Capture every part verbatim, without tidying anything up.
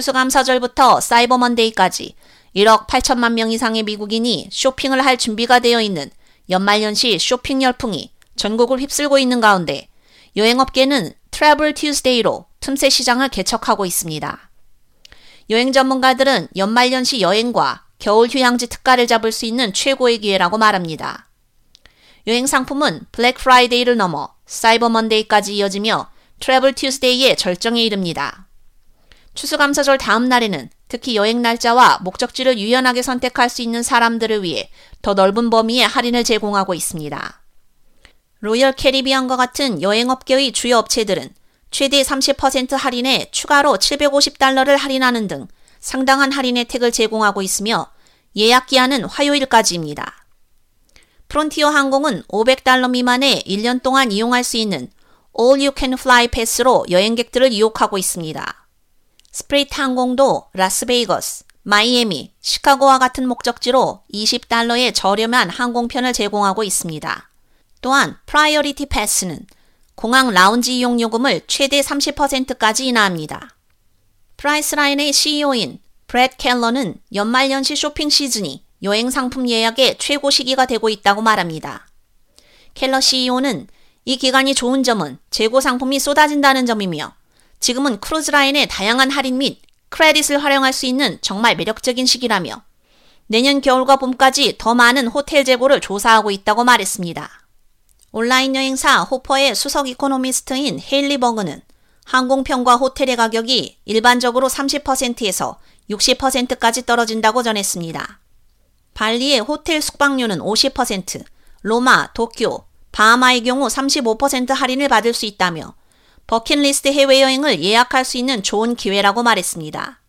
추수감사절부터 사이버먼데이까지 일억 팔천만 명 이상의 미국인이 쇼핑을 할 준비가 되어 있는 연말연시 쇼핑 열풍이 전국을 휩쓸고 있는 가운데 여행업계는 트래블 튜스데이로 틈새 시장을 개척하고 있습니다. 여행 전문가들은 연말연시 여행과 겨울 휴양지 특가를 잡을 수 있는 최고의 기회라고 말합니다. 여행 상품은 블랙 프라이데이를 넘어 사이버 먼데이까지 이어지며 트래블 튜스데이의 절정에 이릅니다. 추수감사절 다음 날에는 특히 여행 날짜와 목적지를 유연하게 선택할 수 있는 사람들을 위해 더 넓은 범위의 할인을 제공하고 있습니다. 로열 캐리비안과 같은 여행업계의 주요 업체들은 최대 삼십 퍼센트 할인에 추가로 칠백오십 달러를 할인하는 등 상당한 할인 혜택을 제공하고 있으며 예약 기한은 화요일까지입니다. 프론티어 항공은 오백 달러 미만에 일 년 동안 이용할 수 있는 All You Can Fly 패스로 여행객들을 유혹하고 있습니다. 스프리트 항공도 라스베이거스, 마이애미, 시카고와 같은 목적지로 이십 달러의 저렴한 항공편을 제공하고 있습니다. 또한 프라이어리티 패스는 공항 라운지 이용 요금을 최대 삼십 퍼센트까지 인하합니다. 프라이스라인의 씨이오인 브렛 켈러는 연말연시 쇼핑 시즌이 여행 상품 예약의 최고 시기가 되고 있다고 말합니다. 켈러 씨이오는 이 기간이 좋은 점은 재고 상품이 쏟아진다는 점이며 지금은 크루즈 라인의 다양한 할인 및 크레딧을 활용할 수 있는 정말 매력적인 시기라며 내년 겨울과 봄까지 더 많은 호텔 재고를 조사하고 있다고 말했습니다. 온라인 여행사 호퍼의 수석 이코노미스트인 헤일리 버그는 항공편과 호텔의 가격이 일반적으로 삼십 퍼센트에서 육십 퍼센트까지 떨어진다고 전했습니다. 발리의 호텔 숙박료는 오십 퍼센트, 로마, 도쿄, 바하마의 경우 삼십오 퍼센트 할인을 받을 수 있다며 버킷리스트 해외여행을 예약할 수 있는 좋은 기회라고 말했습니다.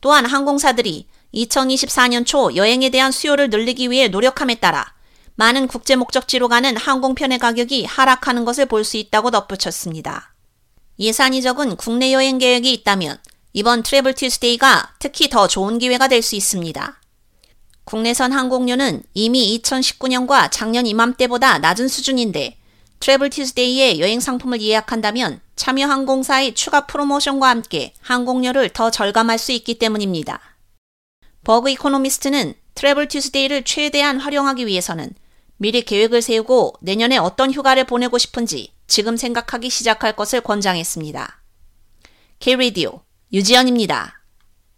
또한 항공사들이 이천이십사 년 초 여행에 대한 수요를 늘리기 위해 노력함에 따라 많은 국제 목적지로 가는 항공편의 가격이 하락하는 것을 볼 수 있다고 덧붙였습니다. 예산이 적은 국내 여행 계획이 있다면 이번 트래블 튜스데이가 특히 더 좋은 기회가 될 수 있습니다. 국내선 항공료는 이미 이천십구 년과 작년 이맘때보다 낮은 수준인데 트래블 튜스데이에 여행 상품을 예약한다면 참여 항공사의 추가 프로모션과 함께 항공료를 더 절감할 수 있기 때문입니다. 버그 이코노미스트는 트래블 튜스데이를 최대한 활용하기 위해서는 미리 계획을 세우고 내년에 어떤 휴가를 보내고 싶은지 지금 생각하기 시작할 것을 권장했습니다. K 라디오 유지연입니다.